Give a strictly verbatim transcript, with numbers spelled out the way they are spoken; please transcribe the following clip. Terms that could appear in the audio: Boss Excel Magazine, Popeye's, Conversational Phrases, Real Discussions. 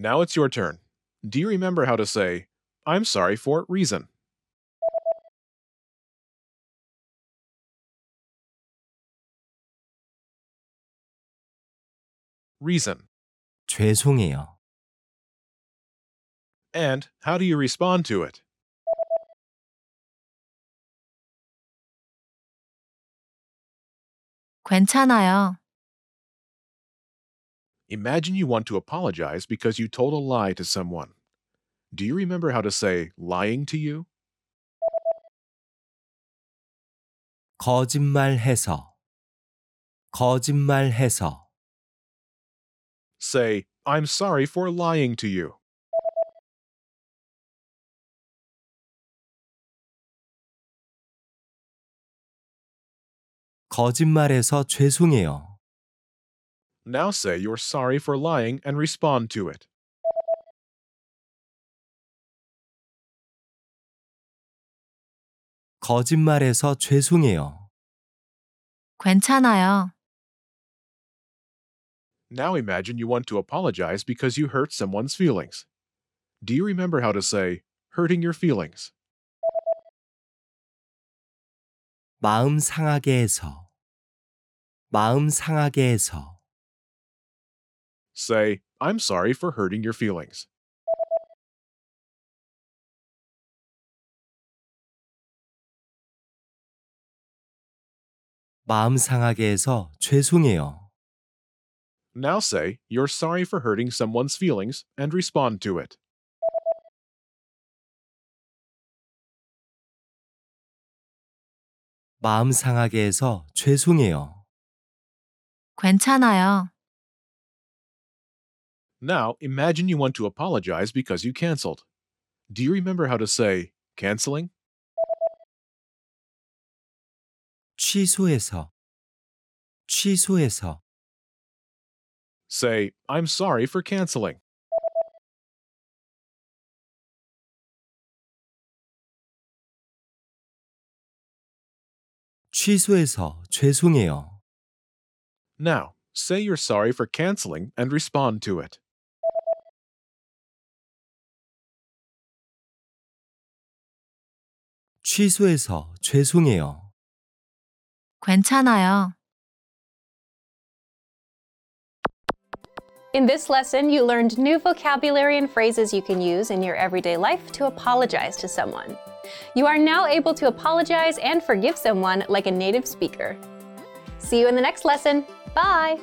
Now it's your turn. Do you remember how to say, I'm sorry for reason? Reason. 죄송해요. And how do you respond to it? 괜찮아요. Imagine you want to apologize because you told a lie to someone. Do you remember how to say lying to you? 거짓말해서. 거짓말해서. Say, I'm sorry for lying to you. 거짓말해서 죄송해요. Now say you're sorry for lying and respond to it. 거짓말해서 죄송해요. 괜찮아요. Now imagine you want to apologize because you hurt someone's feelings. Do you remember how to say, hurting your feelings? 마음 상하게 해서. 마음 상하게 해서. Say, I'm sorry for hurting your feelings. 마음 상하게 해서 죄송해요. Now say, you're sorry for hurting someone's feelings and respond to it. 마음 상하게 해서 죄송해요. 괜찮아요. Now, imagine you want to apologize because you canceled. Do you remember how to say, canceling? 취소해서. 취소해서. Say, I'm sorry for canceling. 취소해서 죄송해요. Now, say you're sorry for canceling and respond to it. 취소해서 죄송해요. 괜찮아요. In this lesson, you learned new vocabulary and phrases you can use in your everyday life to apologize to someone. You are now able to apologize and forgive someone like a native speaker. See you in the next lesson. Bye!